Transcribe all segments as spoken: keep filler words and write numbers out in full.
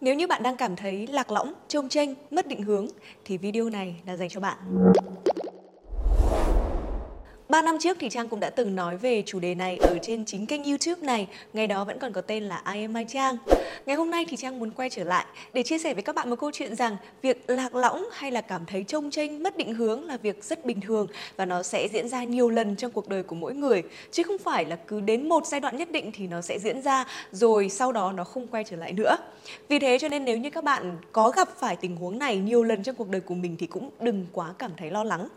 Nếu như bạn đang cảm thấy lạc lõng, chông chênh, mất định hướng thì video này là dành cho bạn. Ba năm trước thì Trang cũng đã từng nói về chủ đề này ở trên chính kênh YouTube này, ngày đó vẫn còn có tên là iammaitrang. Ngày hôm nay thì Trang muốn quay trở lại để chia sẻ với các bạn một câu chuyện rằng việc lạc lõng hay là cảm thấy chông chênh, mất định hướng là việc rất bình thường và nó sẽ diễn ra nhiều lần trong cuộc đời của mỗi người, chứ không phải là cứ đến một giai đoạn nhất định thì nó sẽ diễn ra rồi sau đó nó không quay trở lại nữa. Vì thế cho nên nếu như các bạn có gặp phải tình huống này nhiều lần trong cuộc đời của mình thì cũng đừng quá cảm thấy lo lắng.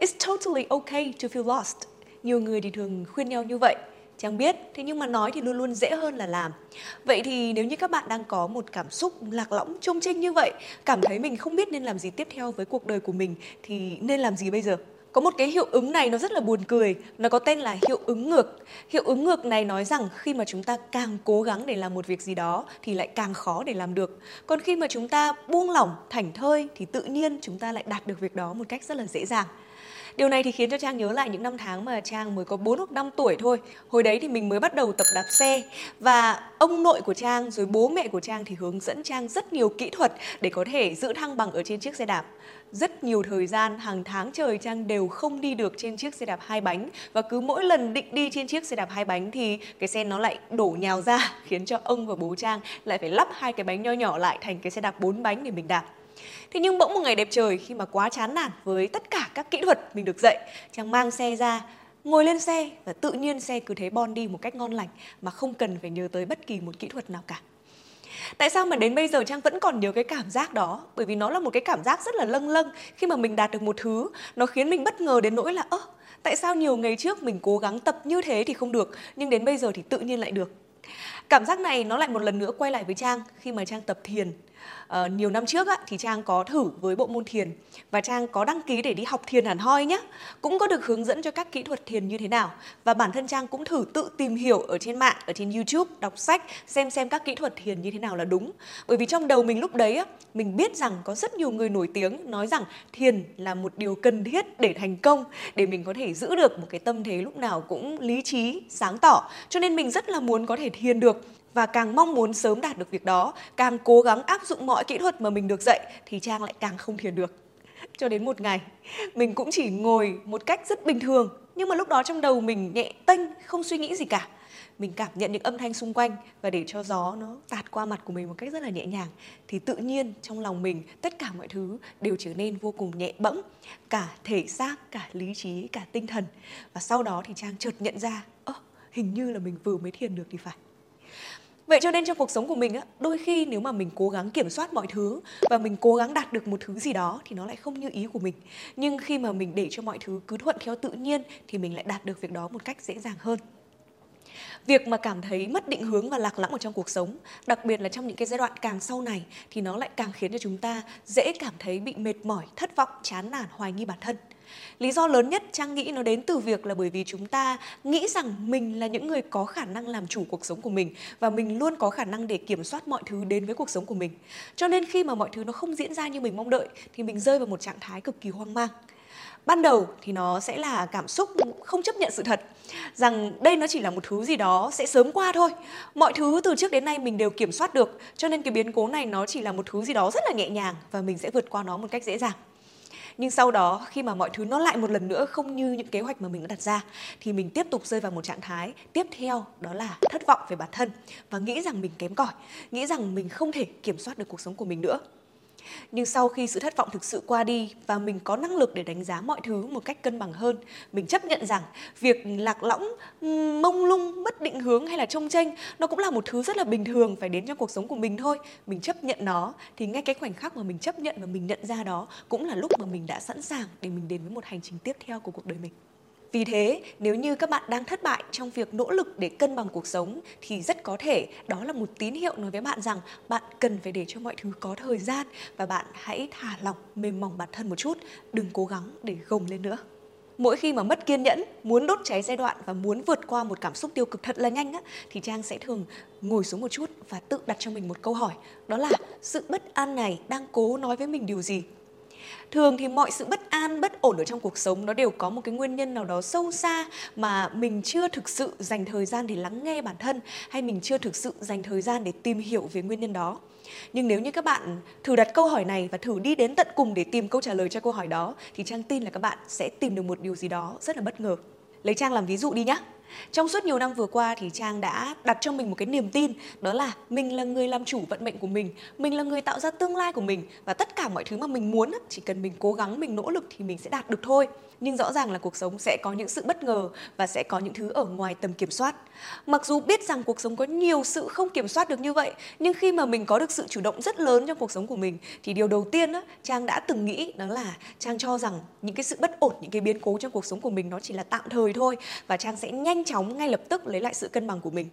It's totally okay to feel lost. Nhiều người thì thường khuyên nhau như vậy. Chẳng biết, thế nhưng mà nói thì luôn luôn dễ hơn là làm. Vậy thì nếu như các bạn đang có một cảm xúc lạc lõng, chông chênh như vậy, cảm thấy mình không biết nên làm gì tiếp theo với cuộc đời của mình, thì nên làm gì bây giờ? Có một cái hiệu ứng này nó rất là buồn cười, nó có tên là hiệu ứng ngược. Hiệu ứng ngược này nói rằng khi mà chúng ta càng cố gắng để làm một việc gì đó thì lại càng khó để làm được. Còn khi mà chúng ta buông lỏng, thảnh thơi thì tự nhiên chúng ta lại đạt được việc đó một cách rất là dễ dàng. Điều này thì khiến cho Trang nhớ lại những năm tháng mà Trang mới có bốn hoặc năm tuổi thôi. Hồi đấy thì mình mới bắt đầu tập đạp xe. Và ông nội của Trang rồi bố mẹ của Trang thì hướng dẫn Trang rất nhiều kỹ thuật để có thể giữ thăng bằng ở trên chiếc xe đạp. Rất nhiều thời gian, hàng tháng trời Trang đều không đi được trên chiếc xe đạp hai bánh. Và cứ mỗi lần định đi trên chiếc xe đạp hai bánh thì cái xe nó lại đổ nhào ra, khiến cho ông và bố Trang lại phải lắp hai cái bánh nho nhỏ lại thành cái xe đạp bốn bánh để mình đạp. Thế nhưng bỗng một ngày đẹp trời, khi mà quá chán nản với tất cả các kỹ thuật mình được dạy, Trang mang xe ra, ngồi lên xe và tự nhiên xe cứ thế bon đi một cách ngon lành mà không cần phải nhớ tới bất kỳ một kỹ thuật nào cả. Tại sao mà đến bây giờ Trang vẫn còn nhớ cái cảm giác đó? Bởi vì nó là một cái cảm giác rất là lâng lâng khi mà mình đạt được một thứ, nó khiến mình bất ngờ đến nỗi là ơ, tại sao nhiều ngày trước mình cố gắng tập như thế thì không được, nhưng đến bây giờ thì tự nhiên lại được. Cảm giác này nó lại một lần nữa quay lại với Trang khi mà Trang tập thiền. À, nhiều năm trước á, thì Trang có thử với bộ môn thiền và Trang có đăng ký để đi học thiền hẳn hoi nhé. Cũng có được hướng dẫn cho các kỹ thuật thiền như thế nào. Và bản thân Trang cũng thử tự tìm hiểu ở trên mạng, ở trên YouTube, đọc sách, xem xem các kỹ thuật thiền như thế nào là đúng. Bởi vì trong đầu mình lúc đấy á, mình biết rằng có rất nhiều người nổi tiếng nói rằng thiền là một điều cần thiết để thành công, để mình có thể giữ được một cái tâm thế lúc nào cũng lý trí, sáng tỏ. Cho nên mình rất là muốn có thể thiền được. Và càng mong muốn sớm đạt được việc đó, càng cố gắng áp dụng mọi kỹ thuật mà mình được dạy thì Trang lại càng không thiền được. Cho đến một ngày, mình cũng chỉ ngồi một cách rất bình thường, nhưng mà lúc đó trong đầu mình nhẹ tênh, không suy nghĩ gì cả. Mình cảm nhận những âm thanh xung quanh và để cho gió nó tạt qua mặt của mình một cách rất là nhẹ nhàng. Thì tự nhiên trong lòng mình tất cả mọi thứ đều trở nên vô cùng nhẹ bẫng, cả thể xác, cả lý trí, cả tinh thần. Và sau đó thì Trang chợt nhận ra, ơ, hình như là mình vừa mới thiền được thì phải. Vậy cho nên trong cuộc sống của mình, đôi khi nếu mà mình cố gắng kiểm soát mọi thứ và mình cố gắng đạt được một thứ gì đó thì nó lại không như ý của mình. Nhưng khi mà mình để cho mọi thứ cứ thuận theo tự nhiên thì mình lại đạt được việc đó một cách dễ dàng hơn. Việc mà cảm thấy mất định hướng và lạc lõng ở trong cuộc sống, đặc biệt là trong những cái giai đoạn càng sau này, thì nó lại càng khiến cho chúng ta dễ cảm thấy bị mệt mỏi, thất vọng, chán nản, hoài nghi bản thân. Lý do lớn nhất Trang nghĩ nó đến từ việc là bởi vì chúng ta nghĩ rằng mình là những người có khả năng làm chủ cuộc sống của mình và mình luôn có khả năng để kiểm soát mọi thứ đến với cuộc sống của mình. Cho nên khi mà mọi thứ nó không diễn ra như mình mong đợi thì mình rơi vào một trạng thái cực kỳ hoang mang. Ban đầu thì nó sẽ là cảm xúc không chấp nhận sự thật, rằng đây nó chỉ là một thứ gì đó sẽ sớm qua thôi. Mọi thứ từ trước đến nay mình đều kiểm soát được, cho nên cái biến cố này nó chỉ là một thứ gì đó rất là nhẹ nhàng và mình sẽ vượt qua nó một cách dễ dàng. Nhưng sau đó khi mà mọi thứ nó lại một lần nữa không như những kế hoạch mà mình đã đặt ra thì mình tiếp tục rơi vào một trạng thái tiếp theo, đó là thất vọng về bản thân và nghĩ rằng mình kém cỏi, nghĩ rằng mình không thể kiểm soát được cuộc sống của mình nữa. Nhưng sau khi sự thất vọng thực sự qua đi và mình có năng lực để đánh giá mọi thứ một cách cân bằng hơn, mình chấp nhận rằng việc lạc lõng, mông lung, mất định hướng hay là chông chênh nó cũng là một thứ rất là bình thường phải đến trong cuộc sống của mình thôi. Mình chấp nhận nó thì ngay cái khoảnh khắc mà mình chấp nhận và mình nhận ra đó cũng là lúc mà mình đã sẵn sàng để mình đến với một hành trình tiếp theo của cuộc đời mình. Vì thế, nếu như các bạn đang thất bại trong việc nỗ lực để cân bằng cuộc sống thì rất có thể đó là một tín hiệu nói với bạn rằng bạn cần phải để cho mọi thứ có thời gian và bạn hãy thả lỏng, mềm mỏng bản thân một chút, đừng cố gắng để gồng lên nữa. Mỗi khi mà mất kiên nhẫn, muốn đốt cháy giai đoạn và muốn vượt qua một cảm xúc tiêu cực thật là nhanh á, thì Trang sẽ thường ngồi xuống một chút và tự đặt cho mình một câu hỏi, đó là sự bất an này đang cố nói với mình điều gì? Thường thì mọi sự bất an, bất ổn ở trong cuộc sống nó đều có một cái nguyên nhân nào đó sâu xa mà mình chưa thực sự dành thời gian để lắng nghe bản thân hay mình chưa thực sự dành thời gian để tìm hiểu về nguyên nhân đó. Nhưng nếu như các bạn thử đặt câu hỏi này và thử đi đến tận cùng để tìm câu trả lời cho câu hỏi đó, thì Trang tin là các bạn sẽ tìm được một điều gì đó rất là bất ngờ. Lấy Trang làm ví dụ đi nhé. Trong suốt nhiều năm vừa qua thì Trang đã đặt cho mình một cái niềm tin, đó là mình là người làm chủ vận mệnh của mình, mình là người tạo ra tương lai của mình, và tất cả mọi thứ mà mình muốn, chỉ cần mình cố gắng, mình nỗ lực thì mình sẽ đạt được thôi. Nhưng rõ ràng là cuộc sống sẽ có những sự bất ngờ và sẽ có những thứ ở ngoài tầm kiểm soát. Mặc dù biết rằng cuộc sống có nhiều sự không kiểm soát được như vậy, nhưng khi mà mình có được sự chủ động rất lớn trong cuộc sống của mình, thì điều đầu tiên á, Trang đã từng nghĩ đó là Trang cho rằng những cái sự bất ổn, những cái biến cố trong cuộc sống của mình nó chỉ là tạm thời thôi, và Trang sẽ nhanh chóng ngay lập tức lấy lại sự cân bằng của mình.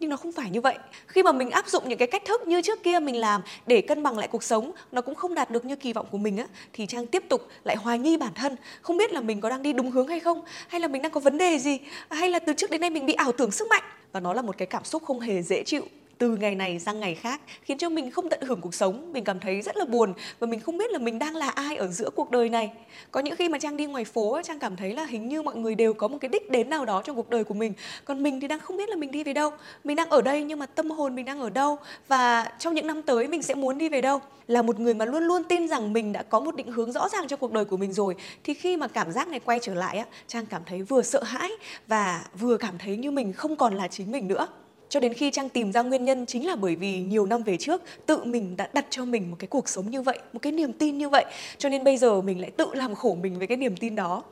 Nhưng nó không phải như vậy. Khi mà mình áp dụng những cái cách thức như trước kia mình làm để cân bằng lại cuộc sống, nó cũng không đạt được như kỳ vọng của mình á, thì Trang tiếp tục lại hoài nghi bản thân, không biết là mình có đang đi đúng hướng hay không, hay là mình đang có vấn đề gì, hay là từ trước đến nay mình bị ảo tưởng sức mạnh. Và nó là một cái cảm xúc không hề dễ chịu, từ ngày này sang ngày khác, khiến cho mình không tận hưởng cuộc sống. Mình cảm thấy rất là buồn và mình không biết là mình đang là ai ở giữa cuộc đời này. Có những khi mà Trang đi ngoài phố, Trang cảm thấy là hình như mọi người đều có một cái đích đến nào đó trong cuộc đời của mình, còn mình thì đang không biết là mình đi về đâu. Mình đang ở đây nhưng mà tâm hồn mình đang ở đâu, và trong những năm tới mình sẽ muốn đi về đâu. Là một người mà luôn luôn tin rằng mình đã có một định hướng rõ ràng cho cuộc đời của mình rồi, thì khi mà cảm giác này quay trở lại á, Trang cảm thấy vừa sợ hãi và vừa cảm thấy như mình không còn là chính mình nữa. Cho đến khi Trang tìm ra nguyên nhân chính là bởi vì nhiều năm về trước tự mình đã đặt cho mình một cái cuộc sống như vậy, một cái niềm tin như vậy. Cho nên bây giờ mình lại tự làm khổ mình với cái niềm tin đó.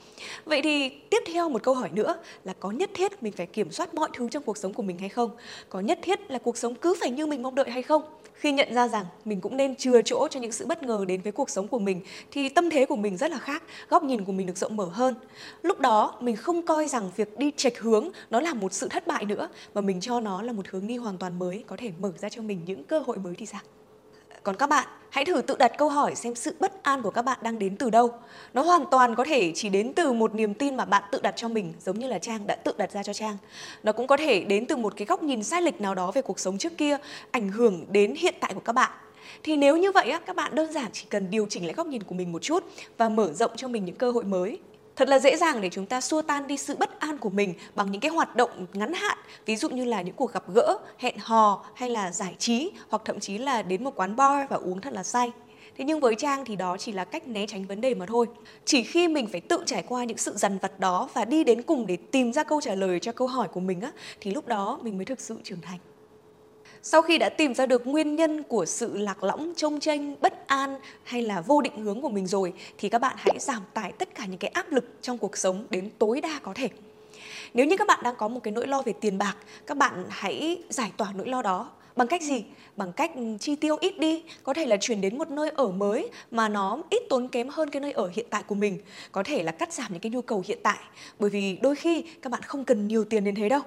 Vậy thì tiếp theo một câu hỏi nữa là có nhất thiết mình phải kiểm soát mọi thứ trong cuộc sống của mình hay không? Có nhất thiết là cuộc sống cứ phải như mình mong đợi hay không? Khi nhận ra rằng mình cũng nên chừa chỗ cho những sự bất ngờ đến với cuộc sống của mình, thì tâm thế của mình rất là khác, góc nhìn của mình được rộng mở hơn. Lúc đó mình không coi rằng việc đi chệch hướng nó là một sự thất bại nữa, mà mình cho nó là một hướng đi hoàn toàn mới, có thể mở ra cho mình những cơ hội mới thì sao? Còn các bạn, hãy thử tự đặt câu hỏi xem sự bất an của các bạn đang đến từ đâu. Nó hoàn toàn có thể chỉ đến từ một niềm tin mà bạn tự đặt cho mình, giống như là Trang đã tự đặt ra cho Trang. Nó cũng có thể đến từ một cái góc nhìn sai lệch nào đó về cuộc sống trước kia, ảnh hưởng đến hiện tại của các bạn. Thì nếu như vậy, các bạn đơn giản chỉ cần điều chỉnh lại góc nhìn của mình một chút và mở rộng cho mình những cơ hội mới. Thật là dễ dàng để chúng ta xua tan đi sự bất an của mình bằng những cái hoạt động ngắn hạn, ví dụ như là những cuộc gặp gỡ, hẹn hò hay là giải trí, hoặc thậm chí là đến một quán bar và uống thật là say. Thế nhưng với Trang thì đó chỉ là cách né tránh vấn đề mà thôi. Chỉ khi mình phải tự trải qua những sự dằn vặt đó và đi đến cùng để tìm ra câu trả lời cho câu hỏi của mình á, thì lúc đó mình mới thực sự trưởng thành. Sau khi đã tìm ra được nguyên nhân của sự lạc lõng, chông chênh, bất an hay là vô định hướng của mình rồi, thì các bạn hãy giảm tải tất cả những cái áp lực trong cuộc sống đến tối đa có thể. Nếu như các bạn đang có một cái nỗi lo về tiền bạc, các bạn hãy giải tỏa nỗi lo đó. Bằng cách gì? Bằng cách chi tiêu ít đi, có thể là chuyển đến một nơi ở mới mà nó ít tốn kém hơn cái nơi ở hiện tại của mình. Có thể là cắt giảm những cái nhu cầu hiện tại, bởi vì đôi khi các bạn không cần nhiều tiền đến thế đâu.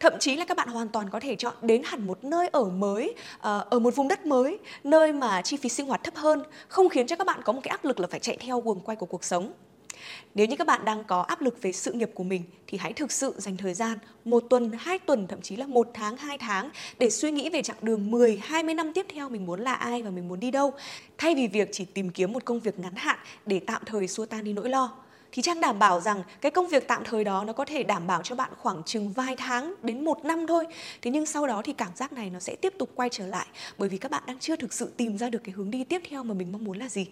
Thậm chí là các bạn hoàn toàn có thể chọn đến hẳn một nơi ở mới, ở một vùng đất mới, nơi mà chi phí sinh hoạt thấp hơn, không khiến cho các bạn có một cái áp lực là phải chạy theo guồng quay của cuộc sống. Nếu như các bạn đang có áp lực về sự nghiệp của mình thì hãy thực sự dành thời gian một tuần, hai tuần, thậm chí là một tháng, hai tháng để suy nghĩ về chặng đường mười, hai mươi năm tiếp theo mình muốn là ai và mình muốn đi đâu, thay vì việc chỉ tìm kiếm một công việc ngắn hạn để tạm thời xua tan đi nỗi lo. Thì Trang đảm bảo rằng cái công việc tạm thời đó nó có thể đảm bảo cho bạn khoảng chừng vài tháng đến một năm thôi. Thế nhưng sau đó thì cảm giác này nó sẽ tiếp tục quay trở lại, bởi vì các bạn đang chưa thực sự tìm ra được cái hướng đi tiếp theo mà mình mong muốn là gì.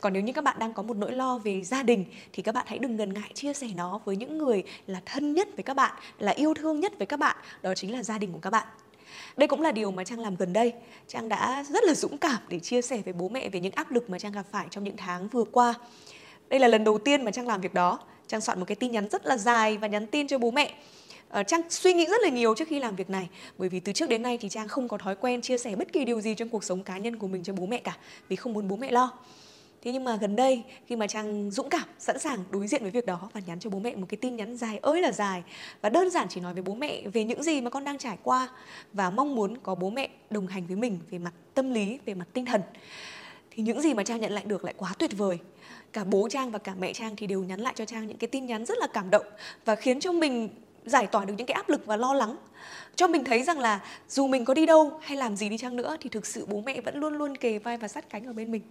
Còn nếu như các bạn đang có một nỗi lo về gia đình thì các bạn hãy đừng ngần ngại chia sẻ nó với những người là thân nhất với các bạn, là yêu thương nhất với các bạn, đó chính là gia đình của các bạn. Đây cũng là điều mà Trang làm gần đây. Trang đã rất là dũng cảm để chia sẻ với bố mẹ về những áp lực mà Trang gặp phải trong những tháng vừa qua. Đây là lần đầu tiên mà Trang làm việc đó. Trang soạn một cái tin nhắn rất là dài và nhắn tin cho bố mẹ. Trang suy nghĩ rất là nhiều trước khi làm việc này, bởi vì từ trước đến nay thì Trang không có thói quen chia sẻ bất kỳ điều gì trong cuộc sống cá nhân của mình cho bố mẹ cả, vì không muốn bố mẹ lo. Thế nhưng mà gần đây, khi mà Trang dũng cảm, sẵn sàng đối diện với việc đó và nhắn cho bố mẹ một cái tin nhắn dài ơi là dài, và đơn giản chỉ nói với bố mẹ về những gì mà con đang trải qua và mong muốn có bố mẹ đồng hành với mình về mặt tâm lý, về mặt tinh thần, thì những gì mà Trang nhận lại được lại quá tuyệt vời. Cả bố Trang và cả mẹ Trang thì đều nhắn lại cho Trang những cái tin nhắn rất là cảm động và khiến cho mình giải tỏa được những cái áp lực và lo lắng, cho mình thấy rằng là dù mình có đi đâu hay làm gì đi chăng nữa thì thực sự bố mẹ vẫn luôn luôn kề vai và sát cánh ở bên mình.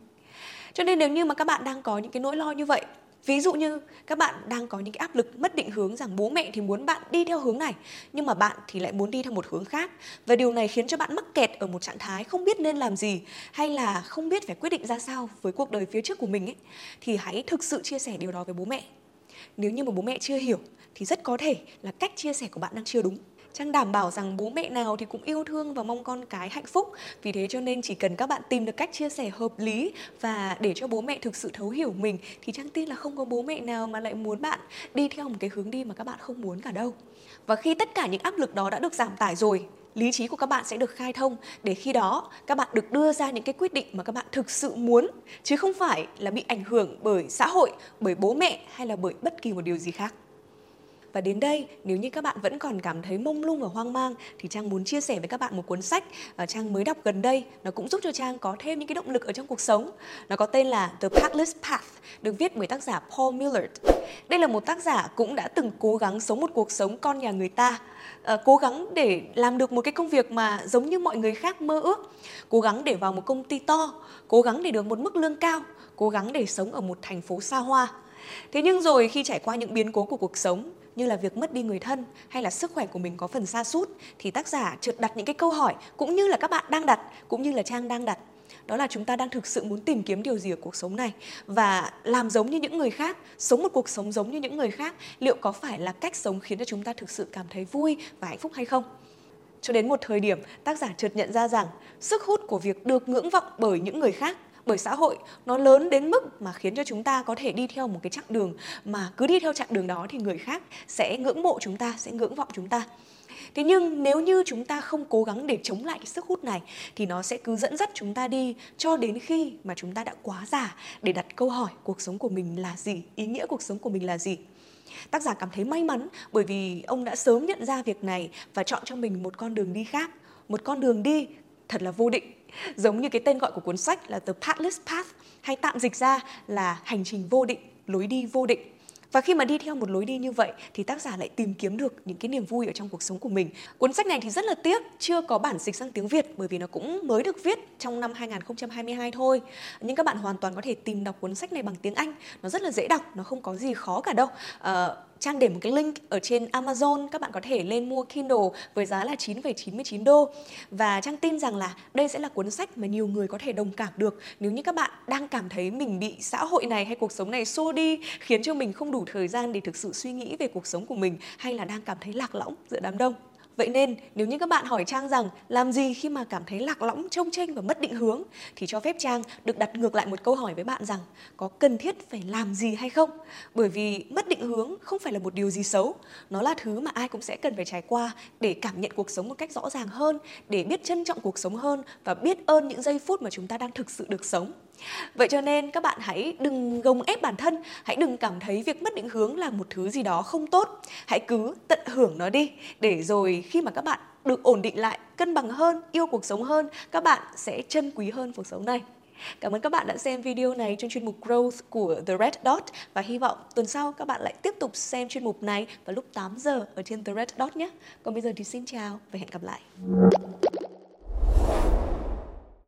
Cho nên nếu như mà các bạn đang có những cái nỗi lo như vậy Ví dụ như các bạn đang có những cái áp lực mất định hướng rằng bố mẹ thì muốn bạn đi theo hướng này, nhưng mà bạn thì lại muốn đi theo một hướng khác. Và điều này khiến cho bạn mắc kẹt ở một trạng thái không biết nên làm gì, hay là không biết phải quyết định ra sao với cuộc đời phía trước của mình ấy. Thì hãy thực sự chia sẻ điều đó với bố mẹ. Nếu như mà bố mẹ chưa hiểu thì rất có thể là cách chia sẻ của bạn đang chưa đúng. Trang đảm bảo rằng bố mẹ nào thì cũng yêu thương và mong con cái hạnh phúc. Vì thế cho nên chỉ cần các bạn tìm được cách chia sẻ hợp lý và để cho bố mẹ thực sự thấu hiểu mình, thì Trang tin là không có bố mẹ nào mà lại muốn bạn đi theo một cái hướng đi mà các bạn không muốn cả đâu. Và khi tất cả những áp lực đó đã được giảm tải rồi, lý trí của các bạn sẽ được khai thông, để khi đó các bạn được đưa ra những cái quyết định mà các bạn thực sự muốn, chứ không phải là bị ảnh hưởng bởi xã hội, bởi bố mẹ hay là bởi bất kỳ một điều gì khác. Và đến đây, nếu như các bạn vẫn còn cảm thấy mông lung và hoang mang, thì Trang muốn chia sẻ với các bạn một cuốn sách Trang mới đọc gần đây. Nó cũng giúp cho Trang có thêm những cái động lực ở trong cuộc sống. Nó có tên là The Pathless Path, được viết bởi tác giả Paul Millard. Đây là một tác giả cũng đã từng cố gắng sống một cuộc sống con nhà người ta, cố gắng để làm được một cái công việc mà giống như mọi người khác mơ ước, cố gắng để vào một công ty to, cố gắng để được một mức lương cao, cố gắng để sống ở một thành phố xa hoa. Thế nhưng rồi khi trải qua những biến cố của cuộc sống, như là việc mất đi người thân hay là sức khỏe của mình có phần sa sút, thì tác giả chợt đặt những cái câu hỏi cũng như là các bạn đang đặt, cũng như là Trang đang đặt. Đó là chúng ta đang thực sự muốn tìm kiếm điều gì ở cuộc sống này, và làm giống như những người khác, sống một cuộc sống giống như những người khác, liệu có phải là cách sống khiến cho chúng ta thực sự cảm thấy vui và hạnh phúc hay không? Cho đến một thời điểm, tác giả chợt nhận ra rằng sức hút của việc được ngưỡng vọng bởi những người khác, bởi xã hội, nó lớn đến mức mà khiến cho chúng ta có thể đi theo một cái chặng đường mà cứ đi theo chặng đường đó thì người khác sẽ ngưỡng mộ chúng ta, sẽ ngưỡng vọng chúng ta. Thế nhưng nếu như chúng ta không cố gắng để chống lại cái sức hút này, thì nó sẽ cứ dẫn dắt chúng ta đi cho đến khi mà chúng ta đã quá già để đặt câu hỏi cuộc sống của mình là gì, ý nghĩa cuộc sống của mình là gì. Tác giả cảm thấy may mắn bởi vì ông đã sớm nhận ra việc này và chọn cho mình một con đường đi khác, một con đường đi thật là vô định. Giống như cái tên gọi của cuốn sách là The Pathless Path, hay tạm dịch ra là hành trình vô định, lối đi vô định. Và khi mà đi theo một lối đi như vậy thì tác giả lại tìm kiếm được những cái niềm vui ở trong cuộc sống của mình. Cuốn sách này thì rất là tiếc chưa có bản dịch sang tiếng Việt, bởi vì nó cũng mới được viết trong năm hai không hai hai thôi. Nhưng các bạn hoàn toàn có thể tìm đọc cuốn sách này bằng tiếng Anh. Nó rất là dễ đọc, nó không có gì khó cả đâu. à, Trang để một cái link ở trên Amazon, các bạn có thể lên mua Kindle với giá là chín phẩy chín mươi chín đô. Và Trang tin rằng là đây sẽ là cuốn sách mà nhiều người có thể đồng cảm được, nếu như các bạn đang cảm thấy mình bị xã hội này hay cuộc sống này xô đi, khiến cho mình không đủ thời gian để thực sự suy nghĩ về cuộc sống của mình, hay là đang cảm thấy lạc lõng giữa đám đông. Vậy nên nếu như các bạn hỏi Trang rằng làm gì khi mà cảm thấy lạc lõng, chông chênh và mất định hướng, thì cho phép Trang được đặt ngược lại một câu hỏi với bạn rằng có cần thiết phải làm gì hay không? Bởi vì mất định hướng không phải là một điều gì xấu. Nó là thứ mà ai cũng sẽ cần phải trải qua để cảm nhận cuộc sống một cách rõ ràng hơn, để biết trân trọng cuộc sống hơn và biết ơn những giây phút mà chúng ta đang thực sự được sống. Vậy cho nên các bạn hãy đừng gồng ép bản thân, hãy đừng cảm thấy việc mất định hướng là một thứ gì đó không tốt. Hãy cứ tận hưởng nó đi, để rồi khi mà các bạn được ổn định lại, cân bằng hơn, yêu cuộc sống hơn, các bạn sẽ trân quý hơn cuộc sống này. Cảm ơn các bạn đã xem video này trong chuyên mục Growth của The Red Dot, và hy vọng tuần sau các bạn lại tiếp tục xem chuyên mục này vào lúc tám giờ ở trên The Red Dot nhé. Còn bây giờ thì xin chào và hẹn gặp lại.